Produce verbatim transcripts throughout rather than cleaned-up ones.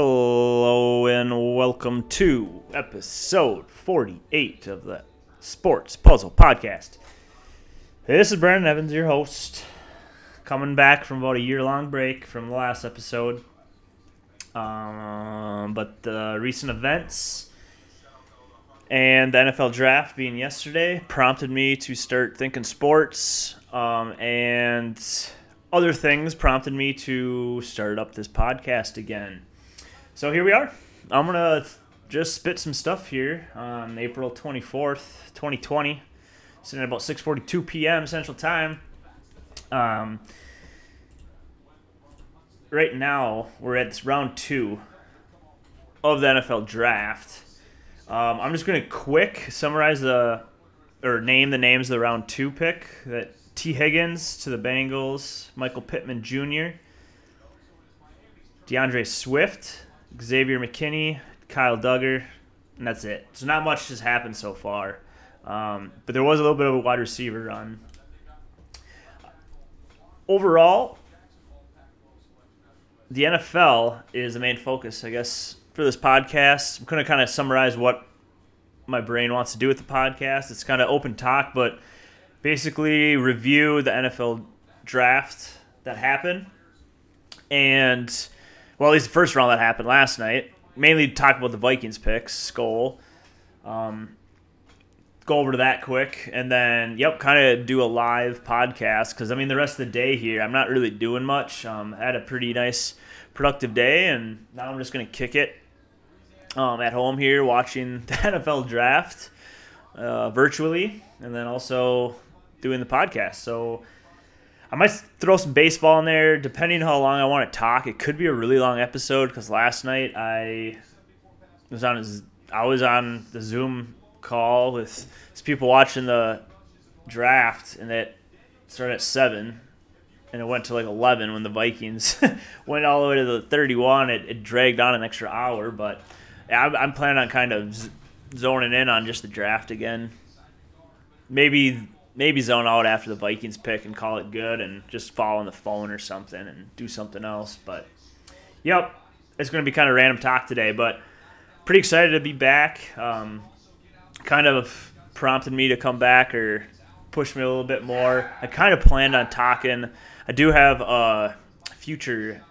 Hello and welcome to episode forty-eight of the Sports Puzzle Podcast. This is Brandon Evans, your host, coming back from about a year-long break from the last episode. Um, but the recent events and the N F L draft being yesterday prompted me to start thinking sports, um, and other things prompted me to start up this podcast again. So here we are. I'm going to just spit some stuff here on April twenty-fourth, twenty twenty, sitting at about six forty-two p.m. Central Time. Um, right now, we're at this round two of the N F L draft. Um, I'm just going to quick summarize the, or name the names of the round two pick. That T. Higgins to the Bengals, Michael Pittman Junior, DeAndre Swift, Xavier McKinney, Kyle Duggar, and that's it. So not much has happened so far. Um, but there was a little bit of a wide receiver run. Overall, the N F L is the main focus, I guess, for this podcast. I'm going to kind of summarize what my brain wants to do with the podcast. It's kind of open talk, but basically review the N F L draft that happened. And well, at least the first round that happened last night. Mainly talk about the Vikings picks, goal. Um, go over to that quick. And then, yep, kind of do a live podcast. Because, I mean, the rest of the day here, I'm not really doing much. Um, I had a pretty nice, productive day. And now I'm just going to kick it um, at home here watching the N F L draft uh, virtually. And then also doing the podcast. So I might throw some baseball in there, depending on how long I want to talk. It could be a really long episode because last night I was on a, I was on the Zoom call with people watching the draft, and that started at seven, and it went to like eleven when the Vikings went all the way to the thirty-one. It, it dragged on an extra hour, but I'm, I'm planning on kind of zoning in on just the draft again. Maybe. Maybe zone out after the Vikings pick and call it good and just fall on the phone or something and do something else. But, yep, it's going to be kind of random talk today. But pretty excited to be back. Um, kind of prompted me to come back or push me a little bit more. I kind of planned on talking. I do have a future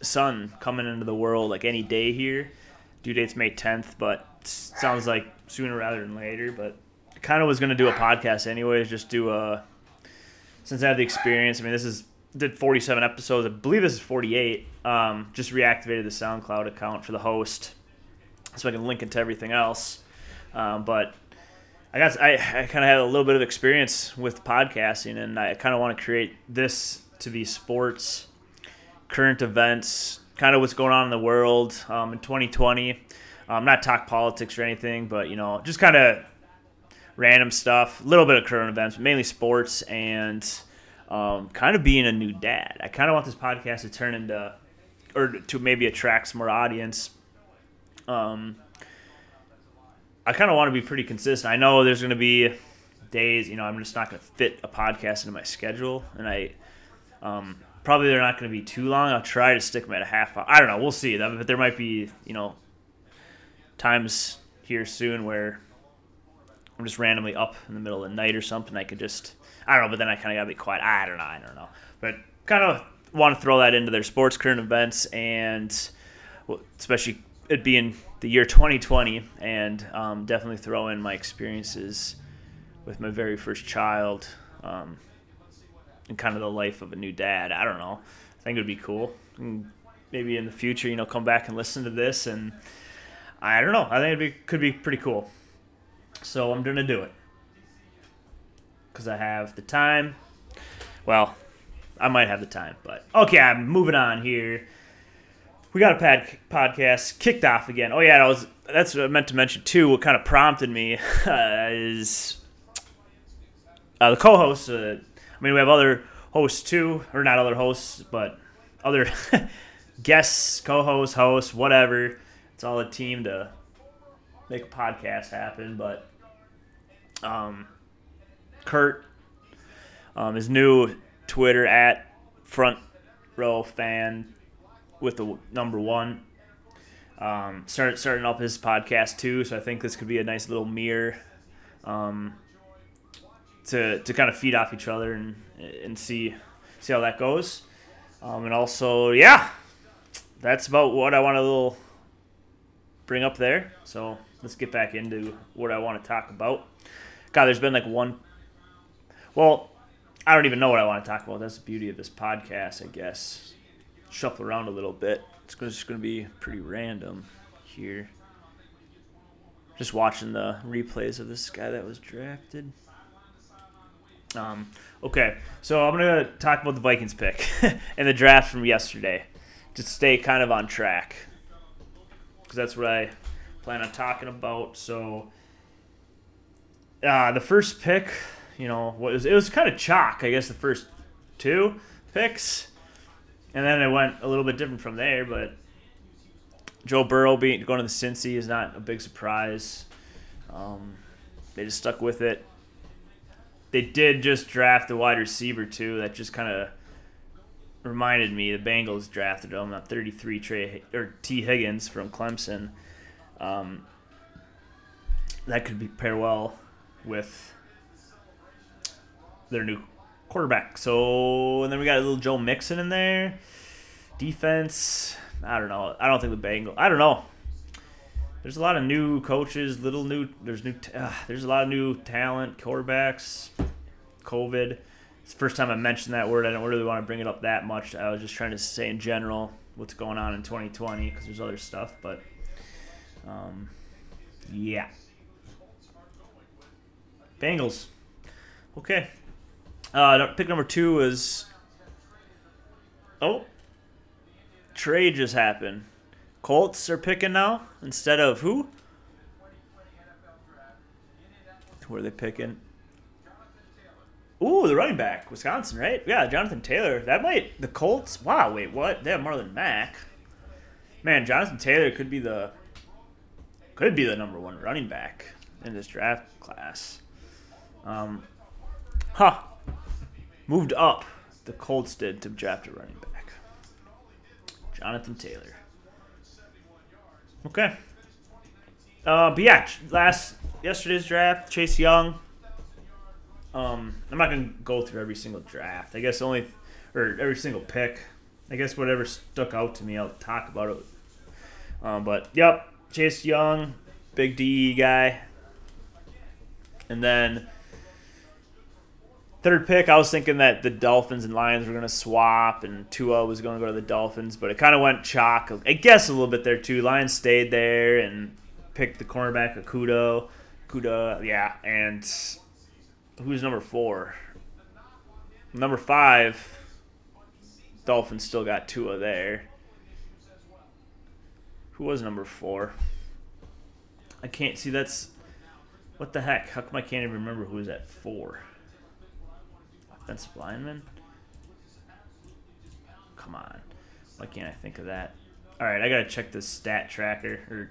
son coming into the world like any day here. Due date's May tenth, but it sounds like sooner rather than later. But kind of was going to do a podcast anyways, just do a, since I have the experience. I mean, this is, did forty-seven episodes. I believe this is forty-eight. Um, just reactivated the SoundCloud account for the host so I can link it to everything else. Um, but I got, I, I kind of had a little bit of experience with podcasting, and I kind of want to create this to be sports, current events, kind of what's going on in the world um, in twenty twenty. Um, not talk politics or anything, but, you know, just kind of random stuff, a little bit of current events, mainly sports, and um, kind of being a new dad. I kind of want this podcast to turn into, or to maybe attract some more audience. Um, I kind of want to be pretty consistent. I know there's going to be days, you know, I'm just not going to fit a podcast into my schedule, and I um, probably they're not going to be too long. I'll try to stick them at a half hour. I don't know. We'll see. But there might be, you know, times here soon where I'm just randomly up in the middle of the night or something. I could just, I don't know, but then I kind of got to be quiet. I don't know, I don't know. But kind of want to throw that into their sports, current events, and especially it being the year twenty twenty, and um, definitely throw in my experiences with my very first child um, and kind of the life of a new dad. I don't know. I think it would be cool. And maybe in the future, you know, come back and listen to this, and I don't know. I think it be, could be pretty cool. So I'm going to do it because I have the time. Well, I might have the time, but okay, I'm moving on here. We got a pad- podcast kicked off again. Oh, yeah, that was, that's what I meant to mention, too. What kind of prompted me uh, is uh, the co-host. Uh, I mean, we have other hosts, too, or not other hosts, but other guests, co-hosts, hosts, whatever. It's all a team to make a podcast happen, but um, Kurt, um, his new Twitter at Front Row Fan with the number one, um, start starting up his podcast too. So I think this could be a nice little mirror um, to to kind of feed off each other and and see see how that goes. Um, and also, yeah, that's about what I want to little bring up there. So let's get back into what I want to talk about. God, there's been like one. Well, I don't even know what I want to talk about. That's the beauty of this podcast, I guess. Shuffle around a little bit. It's just going to be pretty random here. Just watching the replays of this guy that was drafted. Um. Okay, so I'm going to talk about the Vikings pick and the draft from yesterday. Just stay kind of on track, because that's what I plan on talking about. So uh, the first pick, you know, what was, it was kind of chalk, I guess, the first two picks. And then it went a little bit different from there, but Joe Burrow being, going to the Cincy is not a big surprise. Um, they just stuck with it. They did just draft a wide receiver, too. That just kind of reminded me. The Bengals drafted him, at thirty-three, Trey or T. Higgins from Clemson. Um, that could be pair well with their new quarterback. So, and then we got a little Joe Mixon in there. Defense, I don't know. I don't think the Bengals. I don't know. There's a lot of new coaches, little new. There's new. Uh, there's a lot of new talent, quarterbacks, COVID. It's the first time I mentioned that word. I don't really want to bring it up that much. I was just trying to say in general what's going on in twenty twenty, because there's other stuff. But um, yeah, Bengals. Okay. Uh, pick number two is, oh, trade just happened. Colts are picking now instead of who? Who are they picking? Ooh, the running back, Wisconsin, right? Yeah, Jonathan Taylor. That might, the Colts, wow, wait, what? They have Marlon Mack. Man, Jonathan Taylor could be the, could be the number one running back in this draft class. Um, huh. Moved up, the Colts did, to draft a running back. Jonathan Taylor. Okay. Uh, but yeah, last yesterday's draft, Chase Young. Um, I'm not gonna go through every single draft. I guess only, or every single pick. I guess whatever stuck out to me, I'll talk about it. Um, but yep, Chase Young, big D E guy. And then third pick, I was thinking that the Dolphins and Lions were going to swap and Tua was going to go to the Dolphins, but it kind of went chalk, I guess, a little bit there too. Lions stayed there and picked the cornerback Okudah. Okudah, yeah. And who's number four? Number five, Dolphins still got Tua there. Who was number four? I can't see that's... What the heck? How come I can't even remember who was at four? Offensive lineman? Come on. Why can't I think of that? All right, I got to check this stat tracker. Or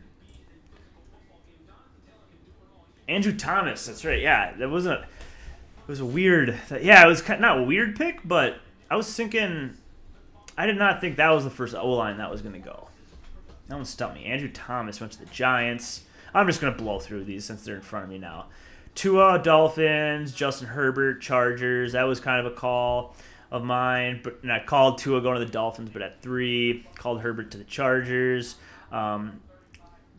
Andrew Thomas, that's right. Yeah, that wasn't a, it was a weird. Yeah, it was kind of not a weird pick, but I was thinking, I did not think that was the first O-line that was going to go. That one stumped me. Andrew Thomas went to the Giants. I'm just going to blow through these since they're in front of me now. Tua, Dolphins, Justin Herbert, Chargers. That was kind of a call of mine. But, and I called Tua going to the Dolphins, but at three, called Herbert to the Chargers. Um,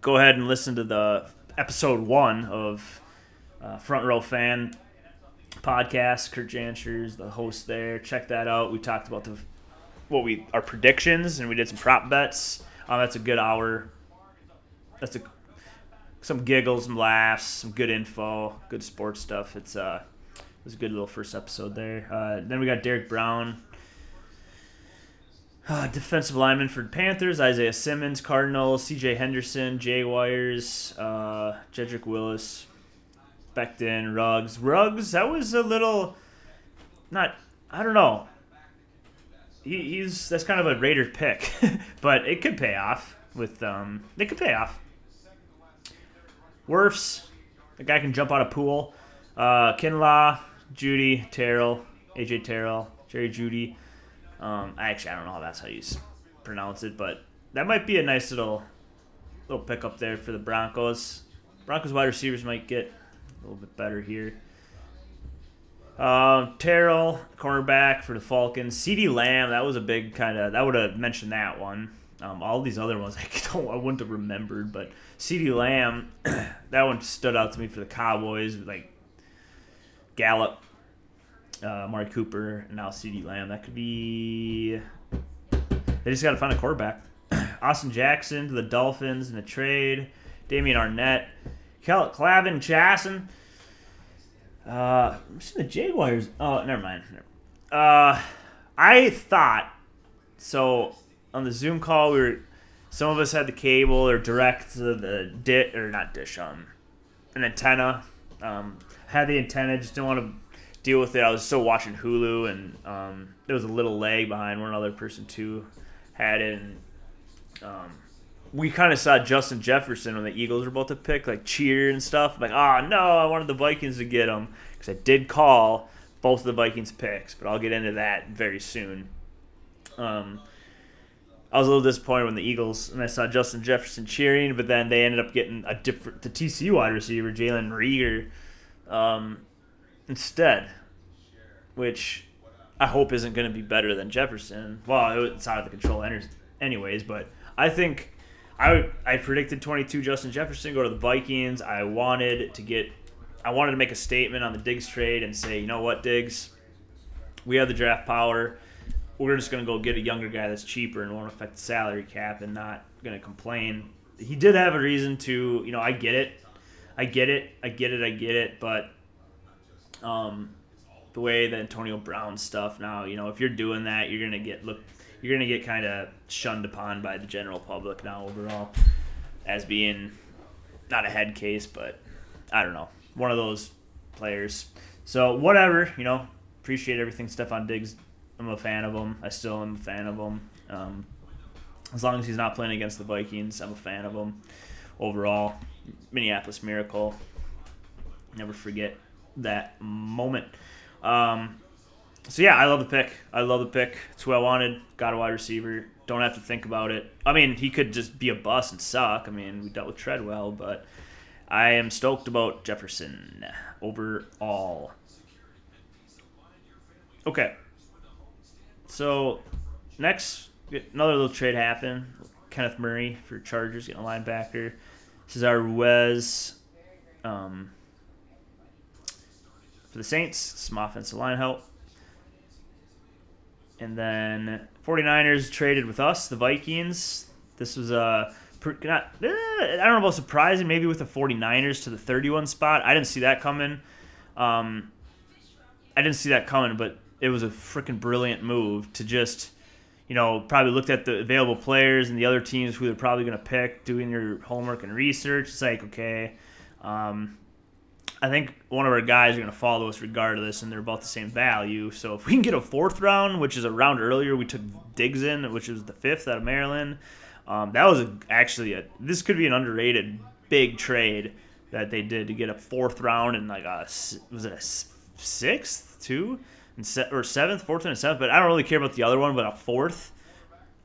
go ahead and listen to the episode one of uh, Front Row Fan podcast. Kurt Jansher is the host there. Check that out. We talked about the what we our predictions, and we did some prop bets. Um, that's a good hour. That's a Some giggles, some laughs, some good info, good sports stuff. It's uh, it was a good little first episode there. Uh, then we got Derek Brown, uh, defensive lineman for the Panthers, Isaiah Simmons, Cardinals, C J Henderson, Jay Wires, uh, Jedrick Willis, Becton, Ruggs. Ruggs, that was a little, not, I don't know. He, he's that's kind of a Raider pick, but it could pay off with um, it could pay off. Wirfs, the guy can jump out of pool. Uh, Kinlaw, Judy, Terrell, A J. Terrell, Jerry Judy. Um, I actually I don't know how that's how you pronounce it, but that might be a nice little little pickup there for the Broncos. Broncos wide receivers might get a little bit better here. Uh, Terrell, cornerback for the Falcons. CeeDee Lamb, that was a big kind of, that would have mentioned that one. Um, all these other ones I don't, I wouldn't have remembered, but CeeDee Lamb, that one stood out to me for the Cowboys. Like Gallup, uh, Amari Cooper, and now CeeDee Lamb. That could be. They just got to find a quarterback. Austin Jackson to the Dolphins in the trade. Damian Arnett, Clavin Chason. Uh, I'm seeing the Jaguars. Oh, never mind. Uh, I thought so. On the Zoom call, we were, some of us had the cable or direct to the dit or not dish on um, an antenna. Um, had the antenna, just didn't want to deal with it. I was still watching Hulu, and um, there was a little lag behind. One other person too had it. And, um, we kind of saw Justin Jefferson when the Eagles were about to pick, like cheer and stuff. I'm like, oh no, I wanted the Vikings to get him because I did call both of the Vikings picks, but I'll get into that very soon. Um. I was a little disappointed when the Eagles, and I saw Justin Jefferson cheering, but then they ended up getting a different, the T C U wide receiver, Jalen Reagor, um, instead, which I hope isn't going to be better than Jefferson. Well, it's out of the control anyways, but I think I I predicted twenty-two Justin Jefferson, go to the Vikings. I wanted to get, I wanted to make a statement on the Diggs trade and say, you know what, Diggs, we have the draft power. We're just going to go get a younger guy that's cheaper and won't affect the salary cap and not going to complain. He did have a reason to, you know, I get it. I get it. I get it. I get it. But um, the way the Antonio Brown stuff now, you know, if you're doing that, you're going to get look, you're going to get kind of shunned upon by the general public now overall as being not a head case, but I don't know, one of those players. So whatever, you know, appreciate everything Stephon Diggs. I'm a fan of him. I still am a fan of him. Um, as long as he's not playing against the Vikings, I'm a fan of him. Overall, Minneapolis Miracle. Never forget that moment. Um, so, yeah, I love the pick. I love the pick. It's who I wanted. Got a wide receiver. Don't have to think about it. I mean, he could just be a bust and suck. I mean, we dealt with Treadwell, but I am stoked about Jefferson overall. Okay. So, next, another little trade happened. Kenneth Murray for Chargers getting a linebacker. Cesar Ruiz um, for the Saints, some offensive line help. And then 49ers traded with us, the Vikings. This was a, not, I don't know about surprising, maybe with the 49ers to the thirty-one spot. I didn't see that coming. Um, I didn't see that coming, but it was a freaking brilliant move to just, you know, probably looked at the available players and the other teams who they're probably going to pick, doing your homework and research. It's like, okay, um, I think one of our guys are going to follow us regardless, and they're about the same value. So if we can get a fourth round, which is a round earlier, we took Diggs in, which was the fifth out of Maryland. Um, that was a, actually a – this could be an underrated big trade that they did to get a fourth round and like a – was it a sixth, too? And se- or seventh, fourth and seventh, but I don't really care about the other one, but a fourth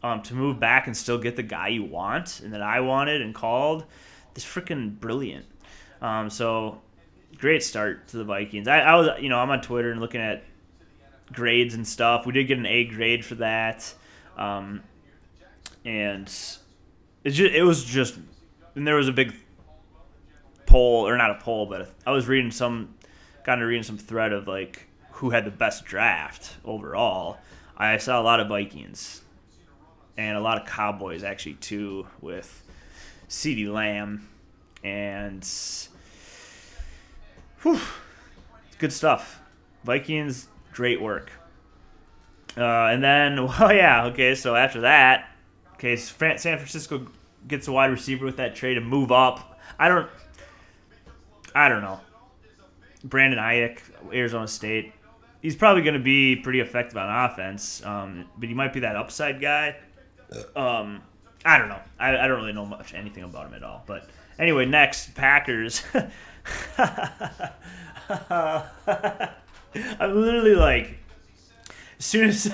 um, to move back and still get the guy you want and that I wanted and called. This freaking brilliant. Um, so great start to the Vikings. I, I was, you know, I'm on Twitter and looking at grades and stuff. We did get an A grade for that, um, and it just it was just, and there was a big poll or not a poll, but I was reading some, kind of reading some thread of like. Who had the best draft overall? I saw a lot of Vikings and a lot of Cowboys actually too, with CeeDee Lamb and whew, good stuff. Vikings, great work. Uh, and then, well, yeah, okay. So after that, okay, San Francisco gets a wide receiver with that trade and move up. I don't, I don't know. Brandon Ayuk, Arizona State. He's probably going to be pretty effective on offense, um, but he might be that upside guy. Um, I don't know. I, I don't really know much anything about him at all. But anyway, next, Packers. I'm literally like, as soon as,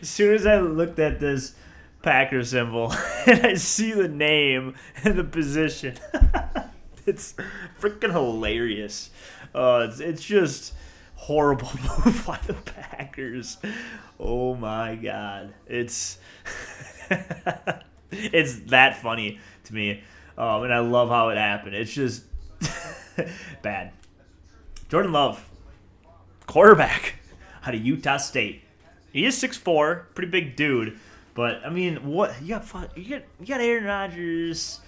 as soon as I looked at this, Packer symbol, and I see the name and the position. It's freaking hilarious. Uh, it's, it's just horrible move by the Packers. Oh my God, it's it's that funny to me, um, and I love how it happened. It's just bad. Jordan Love, quarterback out of Utah State. He is six foot four, pretty big dude. But I mean, what you got? You got you got Aaron Rodgers,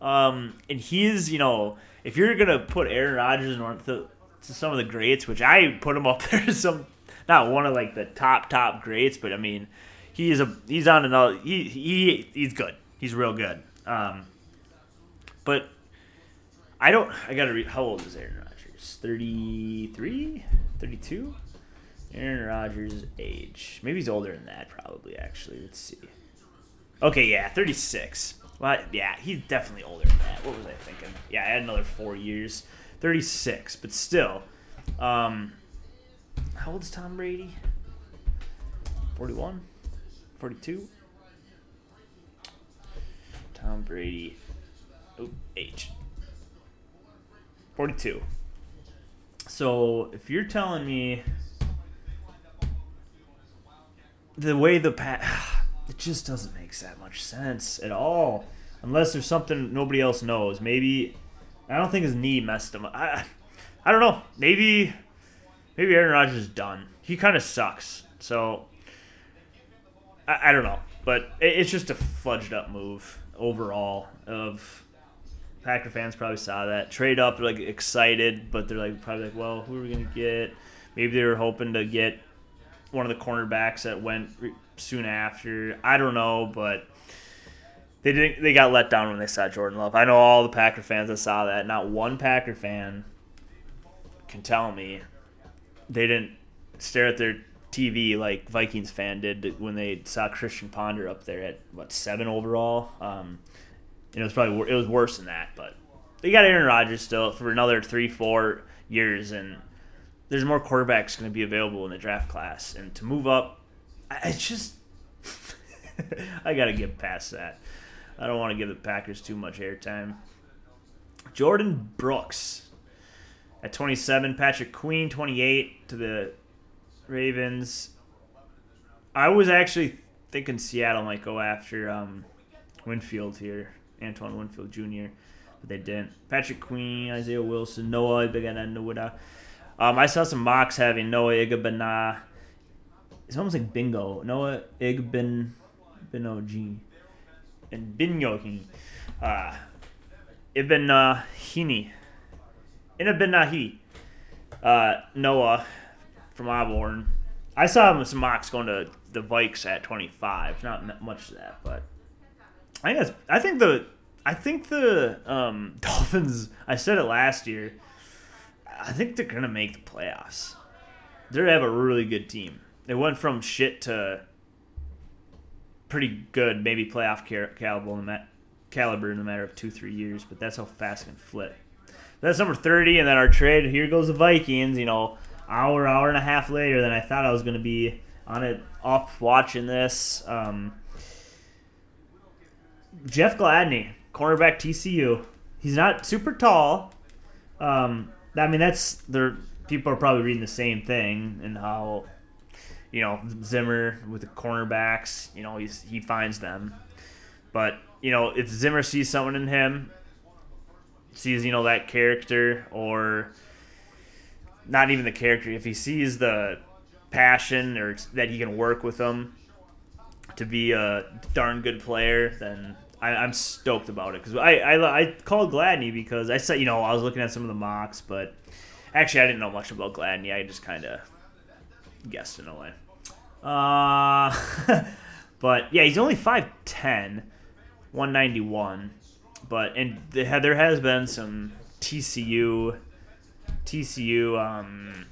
um, and he is, you know, if you're gonna put Aaron Rodgers in one to, to some of the greats, which I put him up there, some not one of like the top top greats, but I mean, he is a he's on another he he he's good, he's real good. Um, but I don't I gotta read how old is Aaron Rodgers? thirty-three, thirty-two. Aaron Rodgers' age. Maybe he's older than that, probably, actually. Let's see. Okay, yeah, thirty-six. Well, yeah, he's definitely older than that. What was I thinking? Yeah, I had another four years. thirty-six, but still. Um, how old's Tom Brady? forty-one? forty-two? Tom Brady. Oh, age. forty-two. So, if you're telling me... The way the pa- it just doesn't make that much sense at all, unless there's something nobody else knows. Maybe I don't think his knee messed him up. I, I don't know. Maybe, maybe Aaron Rodgers is done. He kind of sucks. So I, I don't know. But it, it's just a fudged up move overall. Of Packer fans probably saw that trade up, like excited, but they're like probably like, well, who are we gonna get? Maybe they were hoping to get one of the cornerbacks that went soon after. I don't know, but they didn't. They got let down when they saw Jordan Love. I know all the Packer fans that saw that. Not one Packer fan can tell me they didn't stare at their T V like Vikings fan did when they saw Christian Ponder up there at what seven overall. Um, and it was probably it was worse than that, but they got Aaron Rodgers still for another three, four years and. There's more quarterbacks going to be available in the draft class. And to move up, I just – I got to get past that. I don't want to give the Packers too much airtime. Jordan Brooks at twenty-seven. Patrick Queen, twenty-eight, to the Ravens. I was actually thinking Seattle might go after um, Winfield here, Antoine Winfield Junior, but they didn't. Patrick Queen, Isaiah Wilson, Noah Igbinoghene. Um, I saw some mocks having Noah Igbinoghene. It's almost like bingo. Noah Igbinoghene. And Binyoghene. Uh, Igbinoghene. Igbinoghene. Uh, Noah from Auburn. I saw some mocks going to the Vikes at twenty-five. Not much of that, but I think that's, I think the I think the um, Dolphins. I said it last year. I think they're going to make the playoffs. They have a really good team. They went from shit to pretty good, maybe playoff caliber in a matter of two, three years, but that's how fast it can flip. That's number thirty, and then our trade, here goes the Vikings, you know, hour, hour and a half later than I thought I was going to be on it, off watching this. Um, Jeff Gladney, cornerback T C U. He's not super tall. Um... I mean, that's there. People are probably reading the same thing, and how, you know, Zimmer with the cornerbacks, you know, he's, he finds them. But, you know, if Zimmer sees someone in him, sees, you know, that character, or not even the character, if he sees the passion or that he can work with them to be a darn good player, then I, I'm stoked about it because I, I, I called Gladney because I said, you know, I was looking at some of the mocks, but actually I didn't know much about Gladney. I just kind of guessed in a way. Uh, but, yeah, he's only five ten, one ninety-one. But and there has been some T C U T C U um,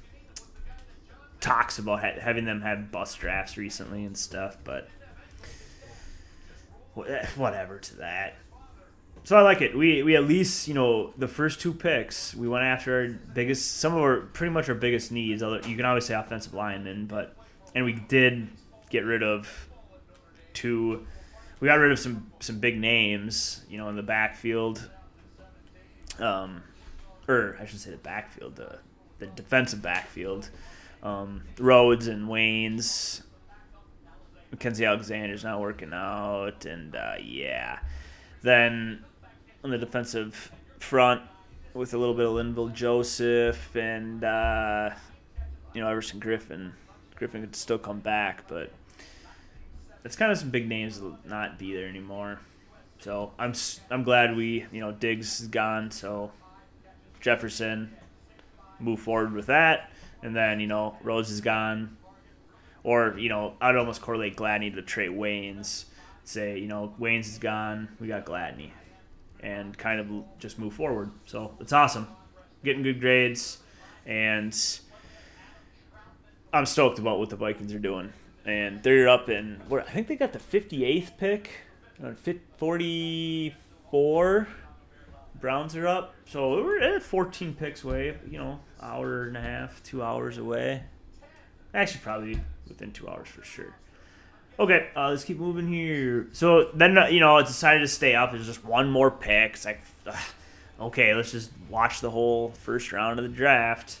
talks about ha- having them have bus drafts recently and stuff, but whatever to that. So I like it. We we at least, you know, the first two picks, we went after our biggest, some of our, pretty much our biggest needs. Other, you can always say offensive linemen, but, and we did get rid of two we got rid of some, some big names, you know, in the backfield. Um, or I should say the backfield, the the defensive backfield. Um, Rhodes and Waynes. Mackenzie Alexander's not working out, and uh, yeah. Then on the defensive front, with a little bit of Linville Joseph and uh, you know, Everson Griffin. Griffin could still come back, but it's kind of some big names that'll not be there anymore. So I'm I'm glad we, you know, Diggs is gone. So Jefferson, move forward with that, and then, you know, Rhodes is gone, or, you know, I'd almost correlate Gladney to Trey Waynes. Say, you know, Waynes is gone, we got Gladney, and kind of just move forward. So it's awesome, getting good grades, and I'm stoked about what the Vikings are doing. And they're up in, I think they got the fifty-eighth pick. forty-four Browns are up, so we're fourteen picks away, you know, hour and a half, two hours away. Actually, probably within two hours for sure. Okay, uh, let's keep moving here. So then, you know, I decided to stay up. There's just one more pick. It's like, ugh, okay, let's just watch the whole first round of the draft.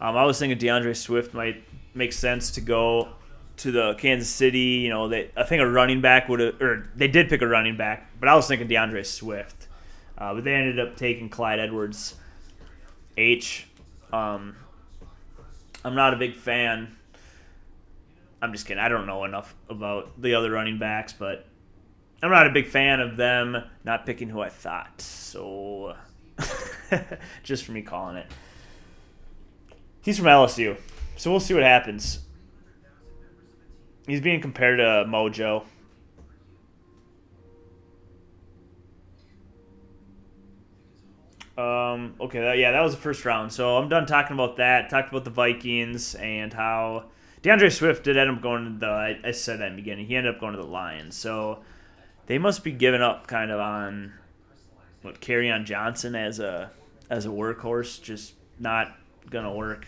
Um, I was thinking DeAndre Swift might make sense to go to the Kansas City, you know, they I think a running back would have, or they did pick a running back, but I was thinking DeAndre Swift. Uh, but they ended up taking Clyde Edwards H. Um, I'm not a big fan. I'm just kidding. I don't know enough about the other running backs, but I'm not a big fan of them not picking who I thought. So just for me calling it. He's from L S U, so we'll see what happens. He's being compared to Mojo. Um, okay, that, yeah, that was the first round. So I'm done talking about that. Talked about the Vikings and how DeAndre Swift did end up going to the, I, I said that in the beginning, he ended up going to the Lions. So they must be giving up kind of on what, Kerryon Johnson as a as a workhorse, just not going to work.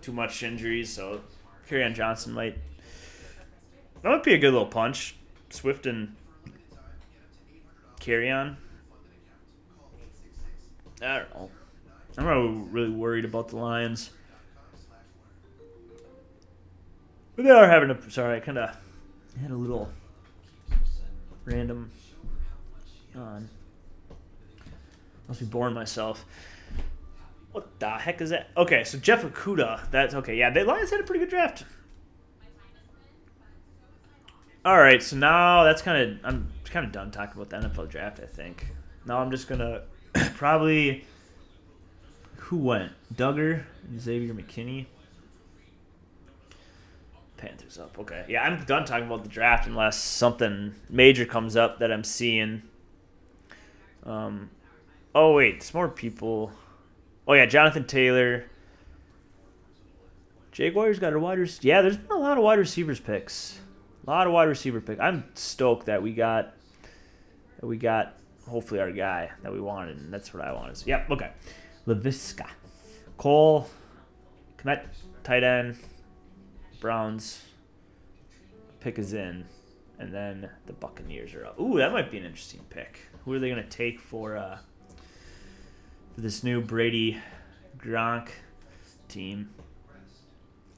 Too much injuries, so Kerryon Johnson might... That would be a good little punch. Swift and Kerryon. I don't know. I'm not really worried about the Lions. But they are having a... Sorry, I kind of had a little random... on. Must be boring myself. What the heck is that? Okay, so Jeff Okudah. That's... Okay, yeah, the Lions had a pretty good draft. All right, so now that's kind of I'm kind of done talking about the N F L draft. I think now I'm just gonna probably who went Duggar and Xavier McKinney. Panthers up. Okay, yeah, I'm done talking about the draft unless something major comes up that I'm seeing. Um, oh wait, it's more people. Oh yeah, Jonathan Taylor. Jaguars got a wide receiver. Yeah, there's been a lot of wide receivers picks. A lot of wide receiver pick. I'm stoked that we got, that we got hopefully our guy that we wanted, and that's what I wanted. So, yep, okay. Laviska. Cole, Kmet, tight end, Browns, pick is in, and then the Buccaneers are up. Ooh, that might be an interesting pick. Who are they going to take for, uh, for this new Brady-Gronk team?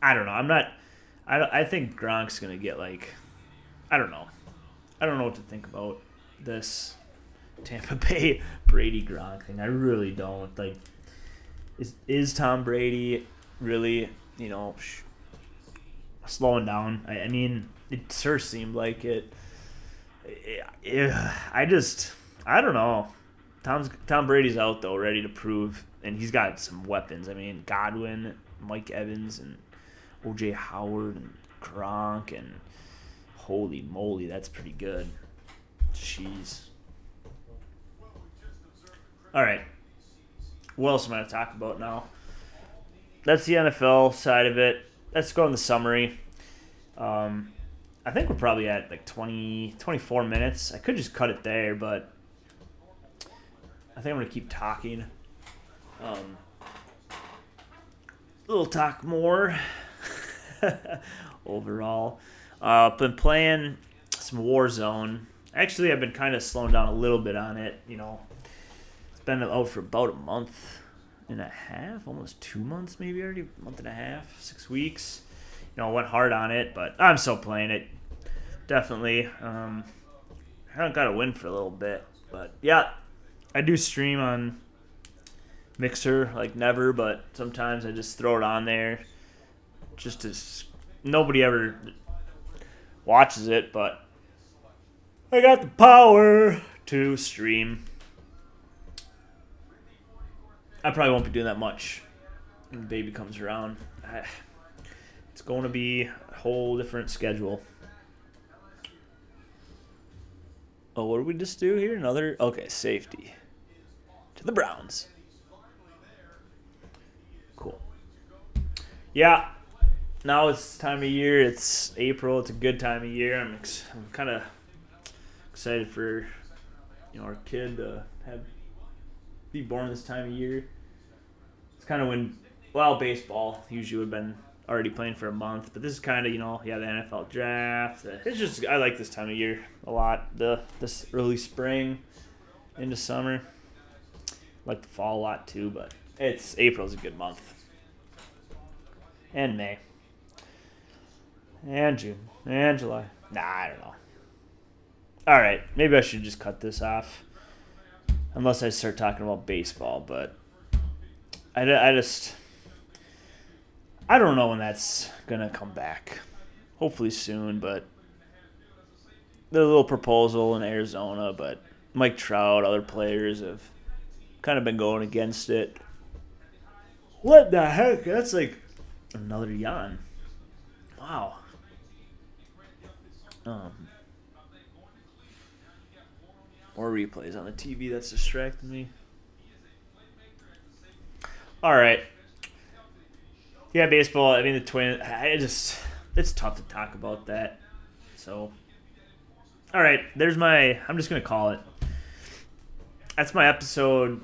I don't know. I'm not... I, I think Gronk's going to get, like, I don't know. I don't know what to think about this Tampa Bay Brady-Gronk thing. I really don't. Like, is is Tom Brady really, you know, sh- slowing down? I, I mean, it sure seemed like it. it, it I just, I don't know. Tom's, Tom Brady's out, though, ready to prove. And he's got some weapons. I mean, Godwin, Mike Evans, and O J Howard and Gronk, and holy moly, that's pretty good. Jeez. All right. What else am I going to talk about now? That's the N F L side of it. Let's go on the summary. Um, I think we're probably at like twenty, twenty-four minutes. I could just cut it there, but I think I'm going to keep talking. Um, a little talk more. Overall, uh, been playing some Warzone. Actually, I've been kind of slowing down a little bit on it. You know, it's been out for about a month and a half, almost two months maybe already, a month and a half, six weeks. You know, I went hard on it, but I'm still playing it. Definitely. Um, I haven't got a win for a little bit, but yeah, I do stream on Mixer like never, but sometimes I just throw it on there. Just as nobody ever watches it, but I got the power to stream. I probably won't be doing that much when the baby comes around. It's going to be a whole different schedule. Oh, what did we just do here? Another, okay, safety to the Browns. Cool. Yeah, now it's time of year. It's April. It's a good time of year. I'm, ex- I'm kind of excited for, you know, our kid to have be born this time of year. It's kind of when, well, baseball usually would have been already playing for a month, but this is kind of, you know, yeah, the N F L draft. It's just, I like this time of year a lot. The this early spring into summer. I like the fall a lot too, but it's April's a good month. And May. And June. And July. Nah, I don't know. All right, maybe I should just cut this off. Unless I start talking about baseball, but I, I just... I don't know when that's going to come back. Hopefully soon, but the little proposal in Arizona, but Mike Trout, other players have kind of been going against it. What the heck? That's like another yawn. Wow. Um, more replays on the T V. That's distracting me. All right. Yeah, baseball, I mean, the Twins, I just, it's tough to talk about that. So, all right, there's my, I'm just going to call it. That's my episode,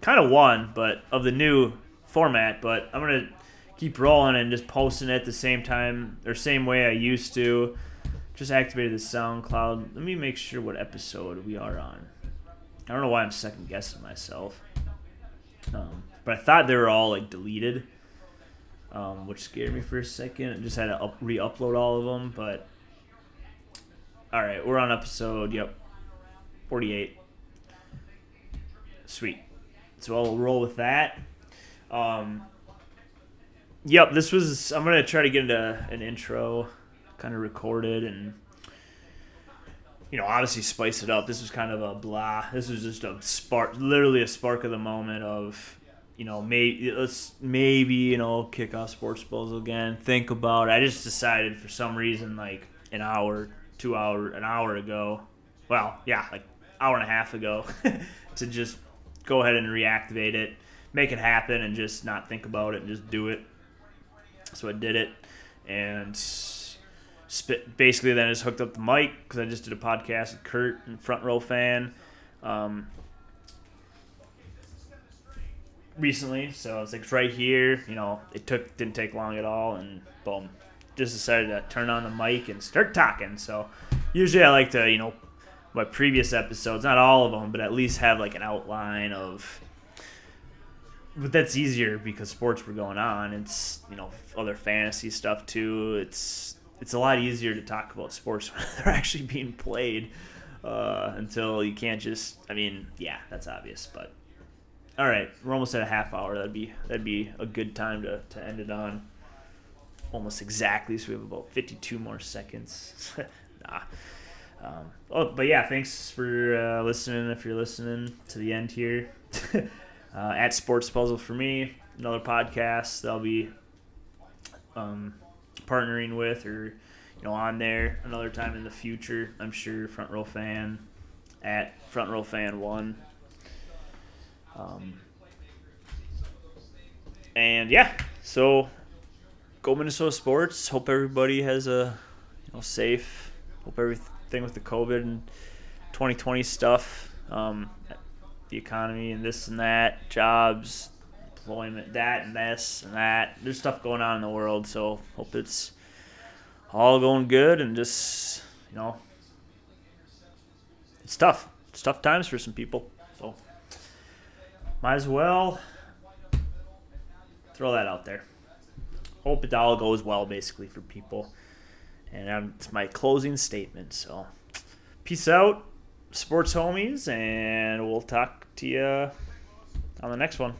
kind of one, but of the new format, but I'm going to keep rolling and just posting it the same time, or same way I used to. Just activated the SoundCloud. Let me make sure what episode we are on. I don't know why I'm second guessing myself. Um, but I thought they were all, like, deleted. Um, which scared me for a second. I just had to up, re-upload all of them, but... Alright, we're on episode, yep, forty-eight. Sweet. So I'll roll with that. Um, yep, this was... I'm going to try to get into an intro, kind of recorded, and... You know, obviously spice it up. This was kind of a blah. This was just a spark, literally a spark of the moment of... You know, maybe let's maybe you know kick off sports balls again. Think about it. I just decided for some reason, like an hour, two hour, an hour ago. Well, yeah, like hour and a half ago, to just go ahead and reactivate it, make it happen, and just not think about it and just do it. So I did it, and spit, basically then I just hooked up the mic because I just did a podcast with Kurt and Front Row Fan. Um, recently, so it's like right here, you know, it took didn't take long at all, and boom, just decided to turn on the mic and start talking. So usually I like to, you know, my previous episodes, not all of them, but at least have like an outline of, but that's easier because sports were going on. It's, you know, other fantasy stuff too. It's it's a lot easier to talk about sports when they're actually being played uh, until you can't just, I mean, yeah, that's obvious, but all right, we're almost at a half hour. That'd be that'd be a good time to, to end it on, almost exactly. So we have about fifty-two more seconds. nah. Um, oh, but yeah, thanks for uh, listening. If you're listening to the end here, uh, at Sports Puzzle for me, another podcast that I'll be um, partnering with, or you know, on there another time in the future. I'm sure Front Row Fan at Front Row Fan One. Um, and yeah, so go Minnesota sports. Hope everybody has a you know safe. Hope everything with the COVID and twenty twenty stuff, um, the economy and this and that, jobs, employment, that and this and that. There's stuff going on in the world, so hope it's all going good and just you know it's tough. It's tough times for some people. So might as well throw that out there. Hope it all goes well, basically, for people. And I'm, it's my closing statement. So peace out, sports homies, and we'll talk to you on the next one.